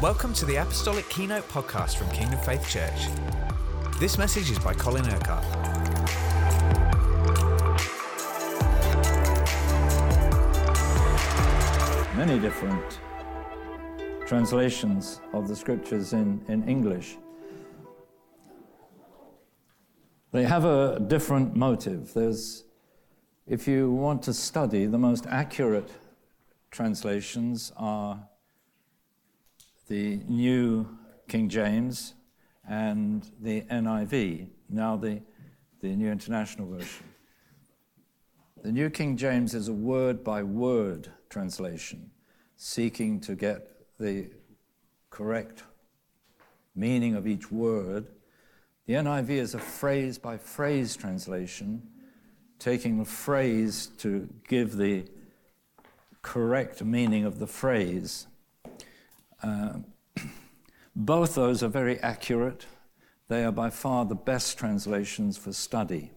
Welcome to the Apostolic Keynote Podcast from Kingdom Faith Church. This message is by Colin Urquhart. Many different translations of the scriptures in English. They have a different motive. If you want to study, the most accurate translations are the New King James and the NIV, now the New International Version. The New King James is a word-by-word translation, seeking to get the correct meaning of each word. The NIV is a phrase-by-phrase translation, taking a phrase to give the correct meaning of the phrase. Both those are very accurate. They are by far the best translations for study.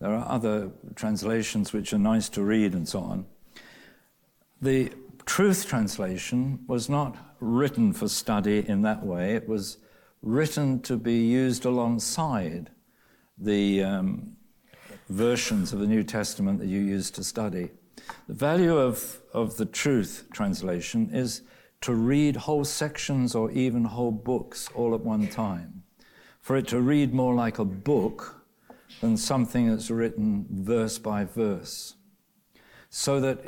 There are other translations which are nice to read and so on. The Truth Translation was not written for study in that way. It was written to be used alongside the versions of the New Testament that you use to study. The value of the Truth Translation is to read whole sections or even whole books all at one time, for it to read more like a book than something that's written verse by verse, so that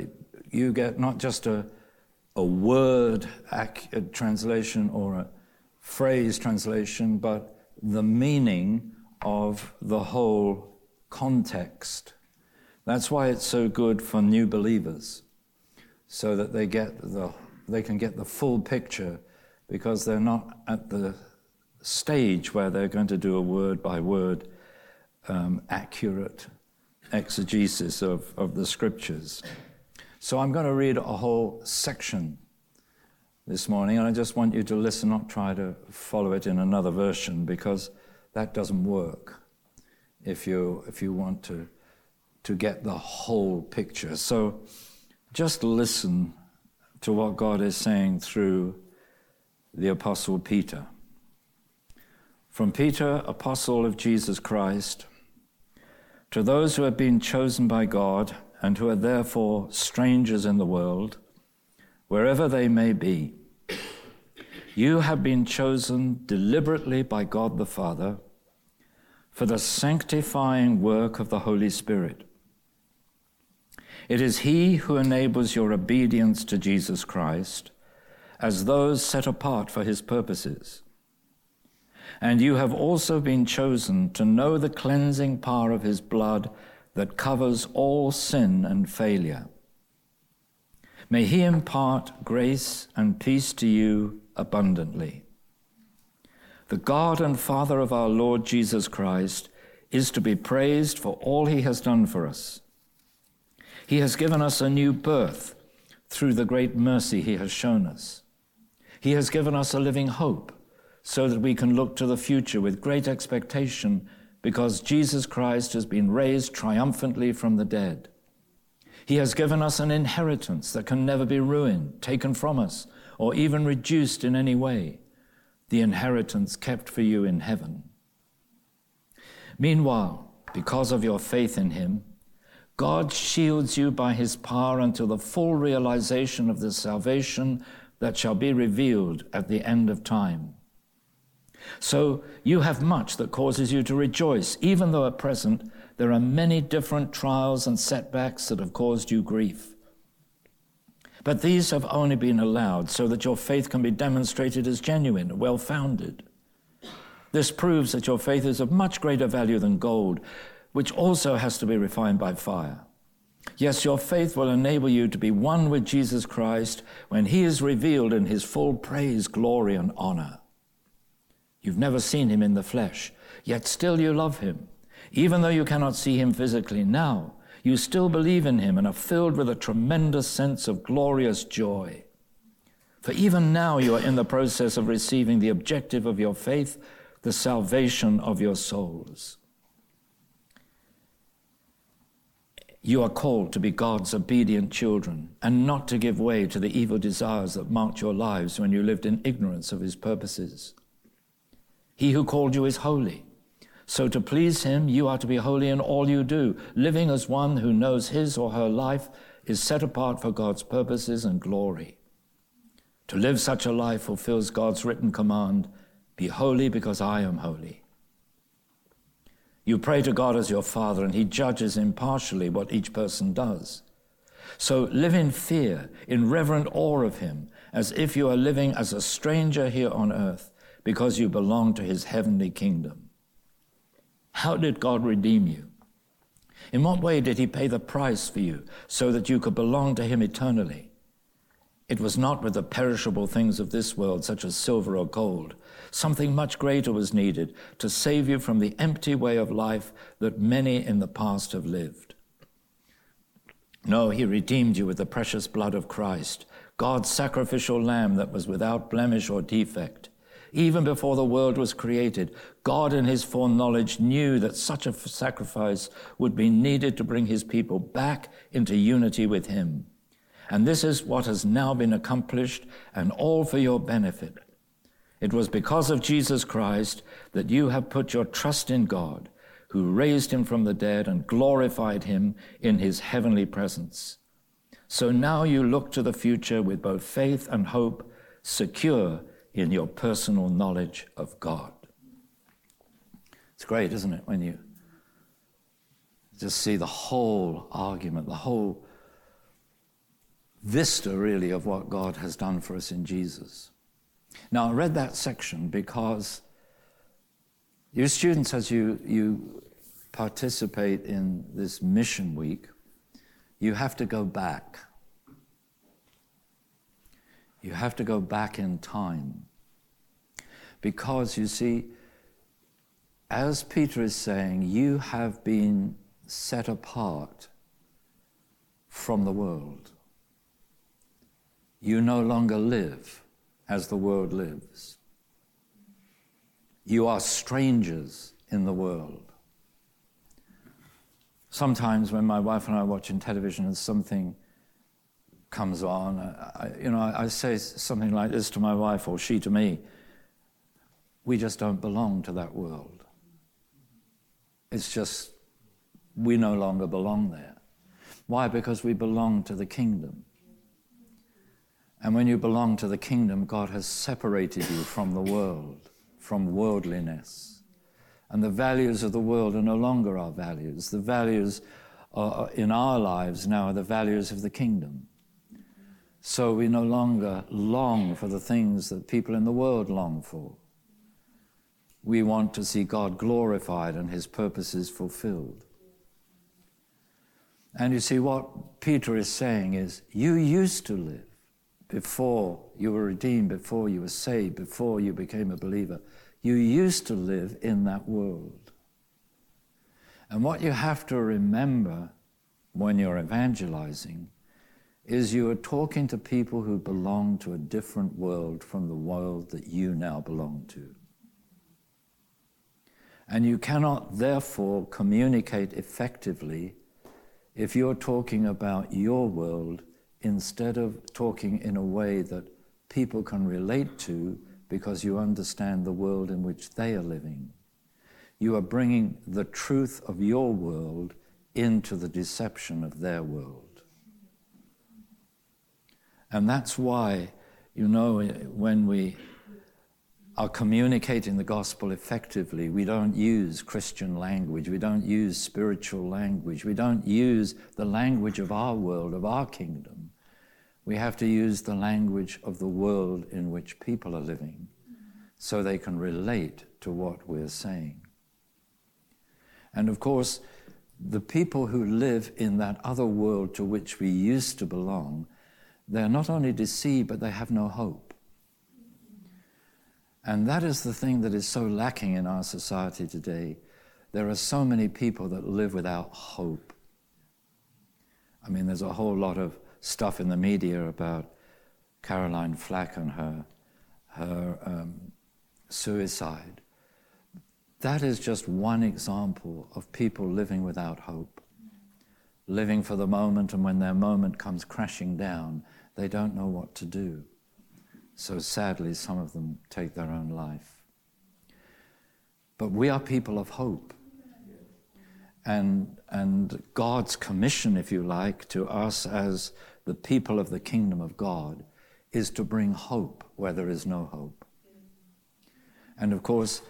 you get not just a word translation or a phrase translation, but the meaning of the whole context. That's why it's so good for new believers, so that they get they can get the full picture, because they're not at the stage where they're going to do a word-by-word accurate exegesis of the scriptures. So I'm going to read a whole section this morning, and I just want you to listen, not try to follow it in another version, because that doesn't work if you want to get the whole picture. So just listen to what God is saying through the Apostle Peter. From Peter, apostle of Jesus Christ, to those who have been chosen by God and who are therefore strangers in the world, wherever they may be, you have been chosen deliberately by God the Father for the sanctifying work of the Holy Spirit. It is He who enables your obedience to Jesus Christ as those set apart for His purposes. And you have also been chosen to know the cleansing power of His blood that covers all sin and failure. May He impart grace and peace to you abundantly. The God and Father of our Lord Jesus Christ is to be praised for all He has done for us. He has given us a new birth through the great mercy He has shown us. He has given us a living hope so that we can look to the future with great expectation, because Jesus Christ has been raised triumphantly from the dead. He has given us an inheritance that can never be ruined, taken from us, or even reduced in any way, the inheritance kept for you in heaven. Meanwhile, because of your faith in Him, God shields you by His power until the full realization of the salvation that shall be revealed at the end of time. So you have much that causes you to rejoice, even though at present there are many different trials and setbacks that have caused you grief. But these have only been allowed so that your faith can be demonstrated as genuine and well-founded. This proves that your faith is of much greater value than gold, which also has to be refined by fire. Yes, your faith will enable you to be one with Jesus Christ when He is revealed in His full praise, glory, and honor. You've never seen Him in the flesh, yet still you love Him. Even though you cannot see Him physically now, you still believe in Him and are filled with a tremendous sense of glorious joy. For even now you are in the process of receiving the objective of your faith, the salvation of your souls. You are called to be God's obedient children and not to give way to the evil desires that marked your lives when you lived in ignorance of his purposes. He who called you is holy. So to please him, you are to be holy in all you do, living as one who knows his or her life is set apart for God's purposes and glory. To live such a life fulfills God's written command, be holy because I am holy. You pray to God as your Father, and he judges impartially what each person does. So live in fear, in reverent awe of him, as if you are living as a stranger here on earth, because you belong to his heavenly kingdom. How did God redeem you? In what way did he pay the price for you so that you could belong to him eternally? It was not with the perishable things of this world, such as silver or gold. Something much greater was needed to save you from the empty way of life that many in the past have lived. No, he redeemed you with the precious blood of Christ, God's sacrificial lamb that was without blemish or defect. Even before the world was created, God in his foreknowledge knew that such a sacrifice would be needed to bring his people back into unity with him. And this is what has now been accomplished, and all for your benefit. It was because of Jesus Christ that you have put your trust in God, who raised him from the dead and glorified him in his heavenly presence. So now you look to the future with both faith and hope, secure in your personal knowledge of God. It's great, isn't it, when you just see the whole argument, the whole vista, really, of what God has done for us in Jesus. Now, I read that section because your students, as you participate in this mission week, you have to go back. You have to go back in time. Because, you see, as Peter is saying, you have been set apart from the world. You no longer live as the world lives. You are strangers in the world. Sometimes when my wife and I are watching television and something comes on, I say something like this to my wife, or she to me, we just don't belong to that world. It's just, we no longer belong there. Why? Because we belong to the kingdom. And when you belong to the kingdom, God has separated you from the world, from worldliness. And the values of the world are no longer our values. The values in our lives now are the values of the kingdom. So we no longer long for the things that people in the world long for. We want to see God glorified and his purposes fulfilled. And you see, what Peter is saying is, you used to live before you were redeemed, before you were saved, before you became a believer. You used to live in that world. And what you have to remember when you're evangelizing is you are talking to people who belong to a different world from the world that you now belong to. And you cannot, therefore, communicate effectively if you're talking about your world instead of talking in a way that people can relate to because you understand the world in which they are living. You are bringing the truth of your world into the deception of their world. And that's why, when we are communicating the gospel effectively, we don't use Christian language, we don't use spiritual language, we don't use the language of our world, of our kingdom. We have to use the language of the world in which people are living so they can relate to what we're saying. And of course, the people who live in that other world to which we used to belong, they're not only deceived, but they have no hope. And that is the thing that is so lacking in our society today. There are so many people that live without hope. I mean, there's a whole lot of stuff in the media about Caroline Flack and her suicide. That is just one example of people living without hope, living for the moment, and when their moment comes crashing down, they don't know what to do. So sadly, some of them take their own life. But we are people of hope. And God's commission, if you like, to us as the people of the kingdom of God is to bring hope where there is no hope. And of course,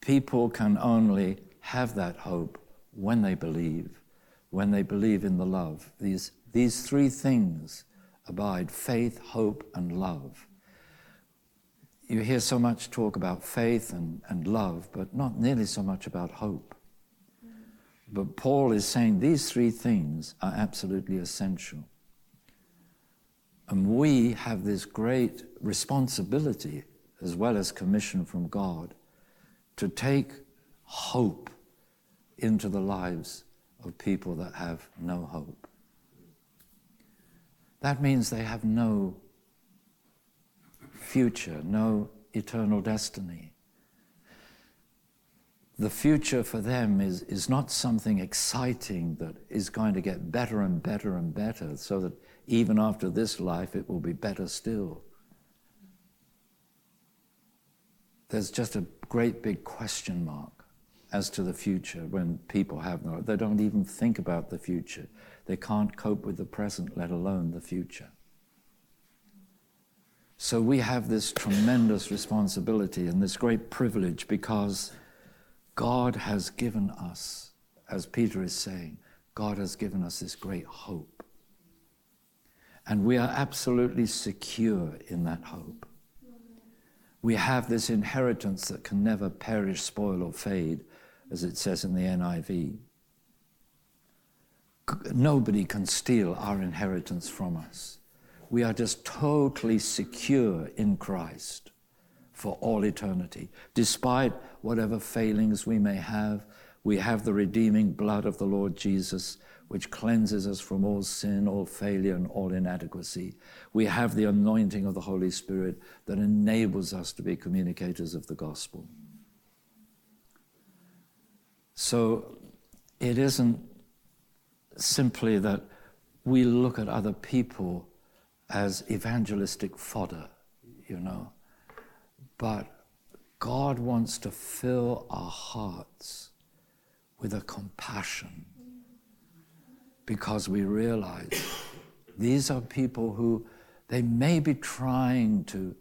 people can only have that hope when they believe in the love. These three things abide: faith, hope, and love. You hear so much talk about faith and love, but not nearly so much about hope. But Paul is saying these three things are absolutely essential. And we have this great responsibility, as well as commission from God, to take hope into the lives of people that have no hope. That means they have no future, no eternal destiny. The future for them is not something exciting that is going to get better and better and better, so that even after this life it will be better still. There's just a great big question mark as to the future when people have no. They don't even think about the future. They can't cope with the present, let alone the future. So we have this tremendous responsibility and this great privilege, because God has given us, as Peter is saying, God has given us this great hope. And we are absolutely secure in that hope. We have this inheritance that can never perish, spoil, or fade, as it says in the NIV. Nobody can steal our inheritance from us. We are just totally secure in Christ for all eternity. Despite whatever failings we may have, we have the redeeming blood of the Lord Jesus, which cleanses us from all sin, all failure, and all inadequacy. We have the anointing of the Holy Spirit that enables us to be communicators of the gospel. So it isn't simply that we look at other people as evangelistic fodder, you know, but God wants to fill our hearts with a compassion, because we realize these are people who, they may be trying to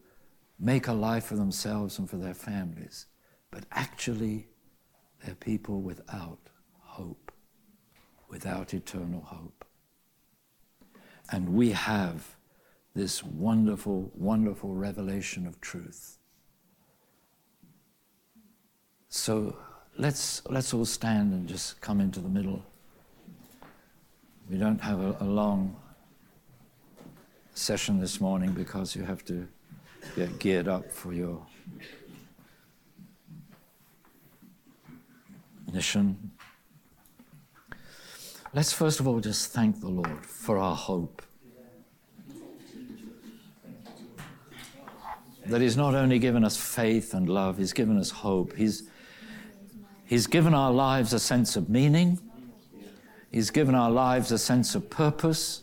make a life for themselves and for their families, but actually they're people without hope, without eternal hope. And we have this wonderful, wonderful revelation of truth. So let's all stand and just come into the middle. We don't have a long session this morning because you have to get geared up for your mission. Let's first of all just thank the Lord for our hope. That He's not only given us faith and love, He's given us hope. He's given our lives a sense of meaning. He's given our lives a sense of purpose.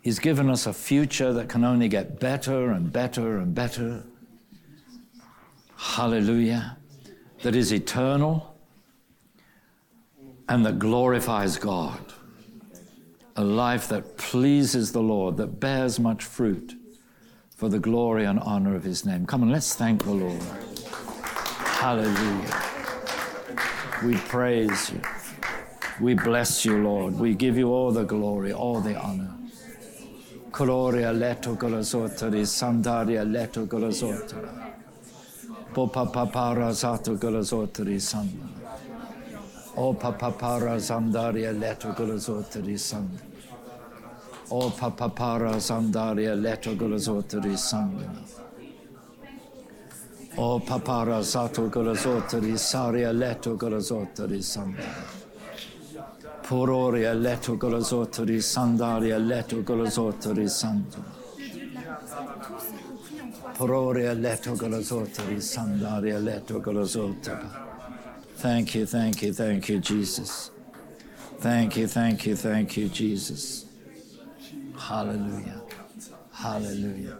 He's given us a future that can only get better and better and better. Hallelujah. That is eternal and that glorifies God. A life that pleases the Lord, that bears much fruit for the glory and honor of His name. Come on, let's thank the Lord. Hallelujah. We praise You. We bless You, Lord. We give You all the glory, all the honor. Gloria leto golosotari, sandaria leto golosotara. Popapapara zato golosotari sandari. O papapara sandaria leto golosotari sandari. O papapara sandaria leto golosotari sandari. O papara sato golosotari saria leto golosotari sandari. Pororia leto golosotari sandaria leto golosotari santo. Pororia leto golosotari sandaria leto golosotari. Thank You, thank You, thank You, Jesus. Thank you, Jesus. Hallelujah. Hallelujah.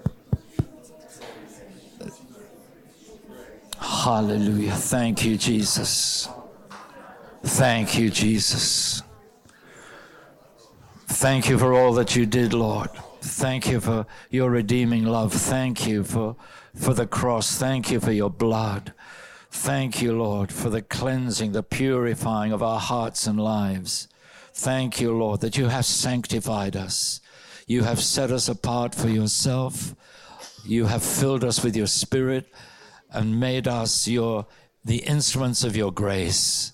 Hallelujah. Thank you, Jesus. Thank you, Jesus. Thank you for all that you did, Lord. Thank you for your redeeming love. Thank you for the cross. Thank you for your blood. Thank you, Lord, for the cleansing, the purifying of our hearts and lives. Thank you, Lord, that you have sanctified us. You have set us apart for yourself. You have filled us with your Spirit and made us the instruments of your grace,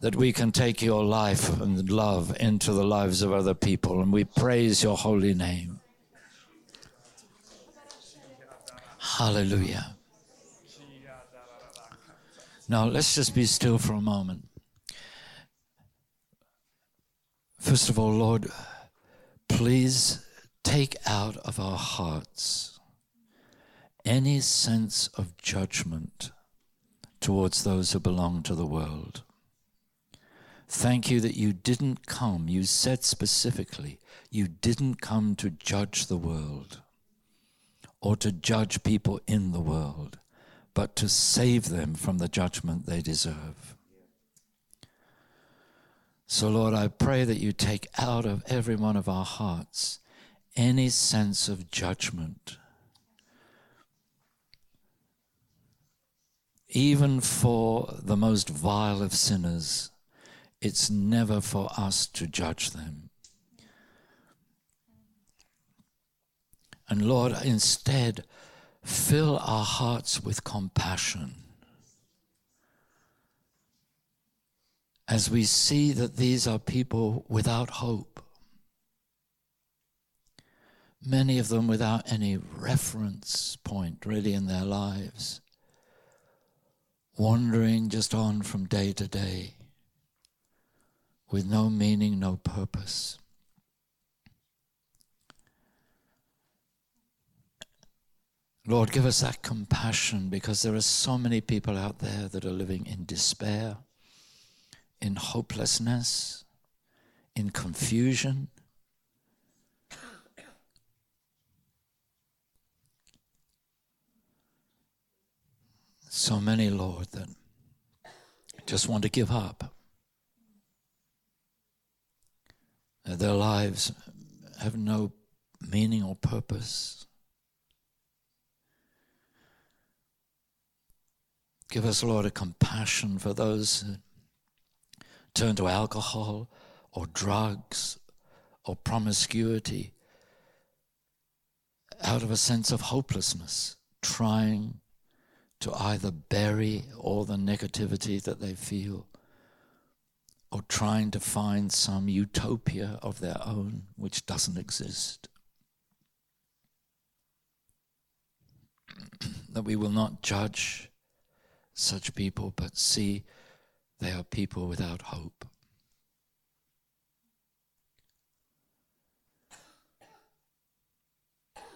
that we can take your life and love into the lives of other people. And we praise your holy name. Hallelujah. Now, let's just be still for a moment. First of all, Lord, please take out of our hearts any sense of judgment towards those who belong to the world. Thank you that you didn't come, you said specifically, you didn't come to judge the world or to judge people in the world, but to save them from the judgment they deserve. So, Lord, I pray that you take out of every one of our hearts any sense of judgment, even for the most vile of sinners. It's never for us to judge them. And Lord, instead, fill our hearts with compassion as we see that these are people without hope, many of them without any reference point really in their lives, wandering just on from day to day with no meaning, no purpose. Lord, give us that compassion, because there are so many people out there that are living in despair, in hopelessness, in confusion. So many, Lord, that just want to give up. Their lives have no meaning or purpose. Give us, Lord, a compassion for those who turn to alcohol or drugs or promiscuity out of a sense of hopelessness, trying to either bury all the negativity that they feel or trying to find some utopia of their own which doesn't exist. That we will not judge such people, but see they are people without hope.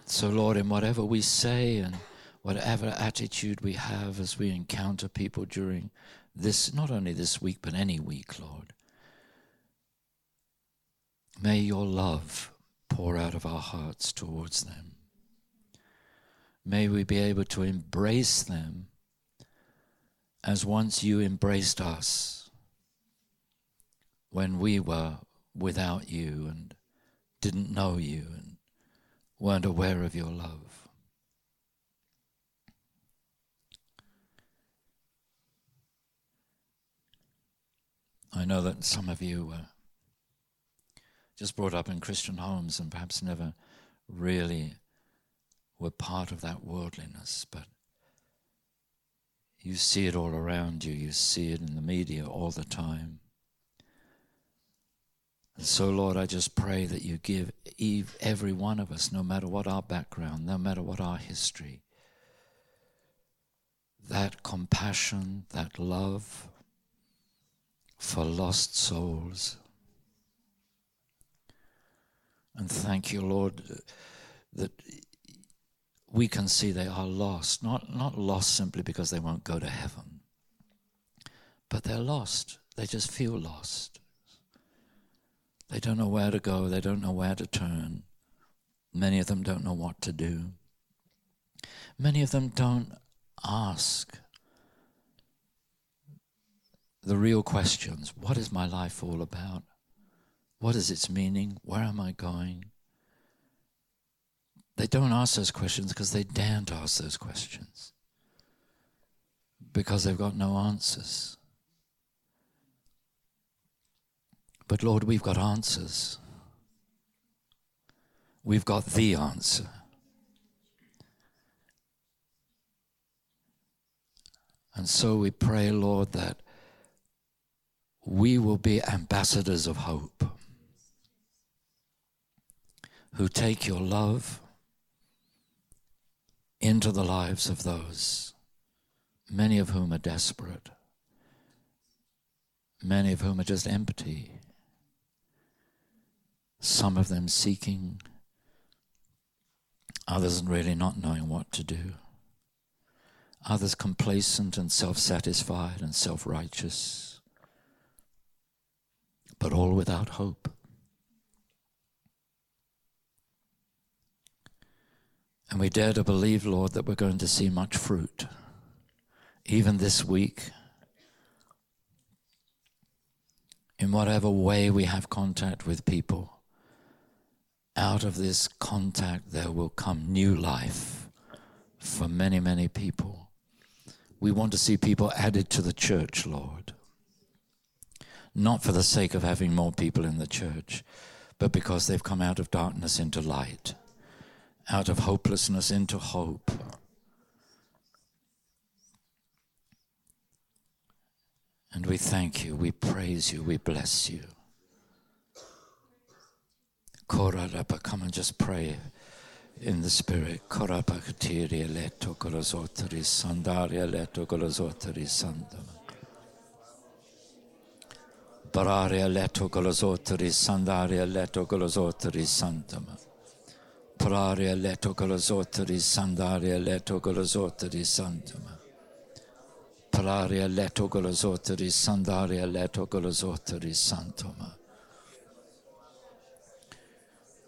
So, Lord, in whatever we say and whatever attitude we have as we encounter people during this, not only this week, but any week, Lord, may your love pour out of our hearts towards them. May we be able to embrace them as once you embraced us when we were without you and didn't know you and weren't aware of your love. I know that some of you were just brought up in Christian homes and perhaps never really were part of that worldliness, but you see it all around you. You see it in the media all the time. And so, Lord, I just pray that you give every one of us, no matter what our background, no matter what our history, that compassion, that love for lost souls. And thank you, Lord, that we can see they are lost, not lost simply because they won't go to heaven, but they're lost. They just feel lost. They don't know where to go. They don't know where to turn. Many of them don't know what to do. Many of them don't ask the real questions. What is my life all about? What is its meaning? Where am I going? They don't ask those questions because they daren't ask those questions, because they've got no answers. But Lord, we've got answers. We've got the answer. And so we pray, Lord, that we will be ambassadors of hope who take your love into the lives of those, many of whom are desperate, many of whom are just empty, some of them seeking, others really not knowing what to do, others complacent and self-satisfied and self-righteous, but all without hope. And we dare to believe, Lord, that we're going to see much fruit, even this week, in whatever way we have contact with people. Out of this contact there will come new life for many, many people. We want to see people added to the church, Lord. Not for the sake of having more people in the church, but because they've come out of darkness into light, out of hopelessness into hope. And we thank you, we praise you, we bless you. Korarapa, come and just pray in the Spirit. Korapa katiri leto kolosotari sandaria leto kolosotari sandam. Bararia leto kolosotari sandaria leto kolosotari sandam. Pararia leto kolosotari sandaria leto kolosotari sandam. Pararia leto golosoteri sandaria leto golosoteri santoma.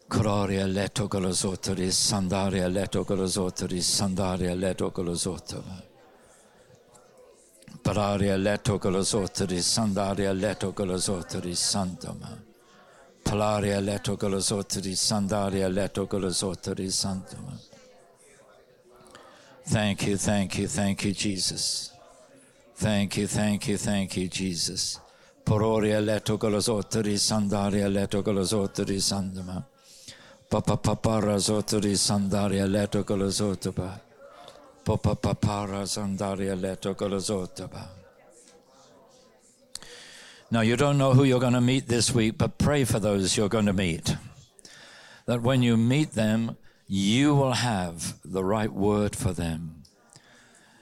Coraria leto golosoteri sandaria leto golosoteri sandaria leto golosotoma. Pararia leto golosoteri sandaria leto golosoteri santoma. Pararia leto golosoteri sandaria leto golosoteri santoma. Thank you, thank you, thank you, Jesus. Thank you, thank you, thank you, Jesus. Pororia leto golosoteri sandaria leto golosoteri sandama. Papa papara zoteri sandaria leto golosotaba. Papa papara sandaria leto golosotaba. Now, you don't know who you're going to meet this week, but pray for those you're going to meet. That when you meet them, you will have the right word for them.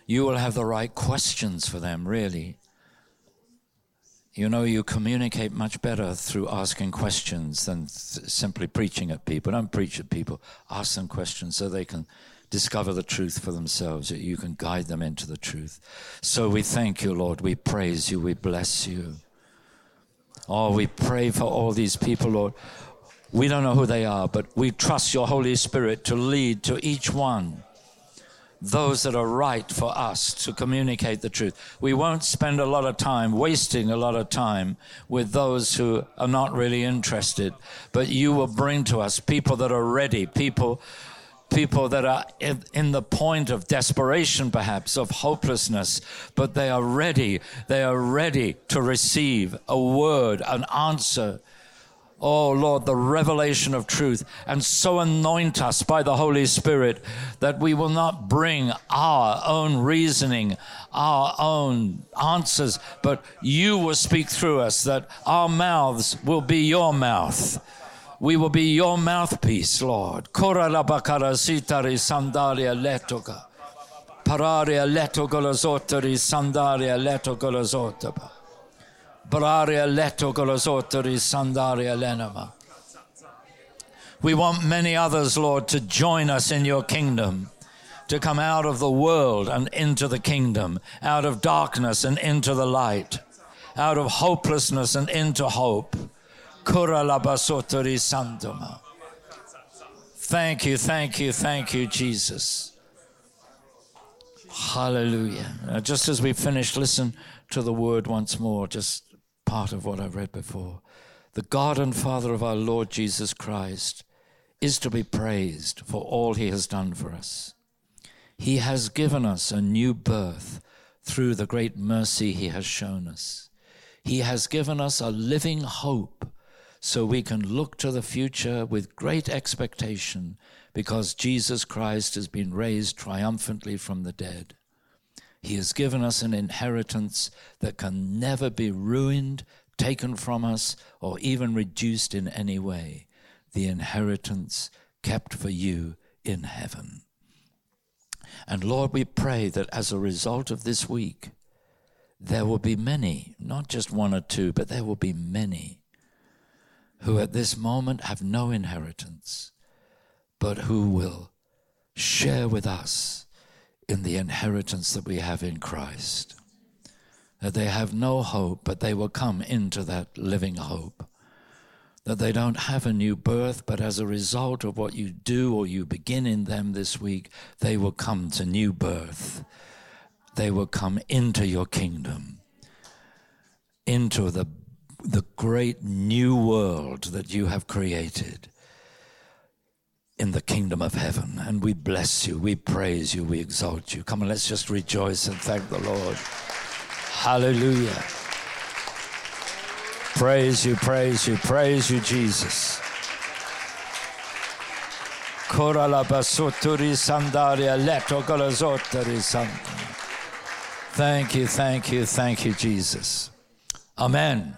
You will have the right questions for them, really. You know, you communicate much better through asking questions than simply preaching at people. Don't preach at people. Ask them questions so they can discover the truth for themselves, that you can guide them into the truth. So we thank you, Lord. We praise you. We bless you. Oh, we pray for all these people, Lord. We don't know who they are, but we trust your Holy Spirit to lead to each one those that are right for us to communicate the truth. We won't spend a lot of time, wasting a lot of time with those who are not really interested, but you will bring to us people that are ready, people that are in the point of desperation, perhaps, of hopelessness, but they are ready to receive a word, an answer. Oh, Lord, the revelation of truth. And so anoint us by the Holy Spirit that we will not bring our own reasoning, our own answers, but you will speak through us, that our mouths will be your mouth. We will be your mouthpiece, Lord. Koralabakara sitari sandaria letoka. Pararia letokolozotari sandaria letokolozotaba. Bararia leto golosoteri sandaria lenama. We want many others, Lord, to join us in your kingdom, to come out of the world and into the kingdom, out of darkness and into the light, out of hopelessness and into hope. Thank you, Jesus. Hallelujah. Now, just as we finish, listen to the word once more, just part of what I read before. The God and Father of our Lord Jesus Christ is to be praised for all he has done for us. He has given us a new birth through the great mercy he has shown us. He has given us a living hope so we can look to the future with great expectation because Jesus Christ has been raised triumphantly from the dead. He has given us an inheritance that can never be ruined, taken from us, or even reduced in any way. The inheritance kept for you in heaven. And Lord, we pray that as a result of this week, there will be many, not just one or two, but there will be many who at this moment have no inheritance, but who will share with us in the inheritance that we have in Christ. That they have no hope, but they will come into that living hope. That they don't have a new birth, but as a result of what you do or you begin in them this week, they will come to new birth. They will come into your kingdom, into the great new world that you have created in the kingdom of heaven. And we bless you, we praise you, we exalt you. Come on, let's just rejoice and thank the Lord. Hallelujah. Praise you, praise you, praise you, Jesus. Thank you, Jesus. Amen.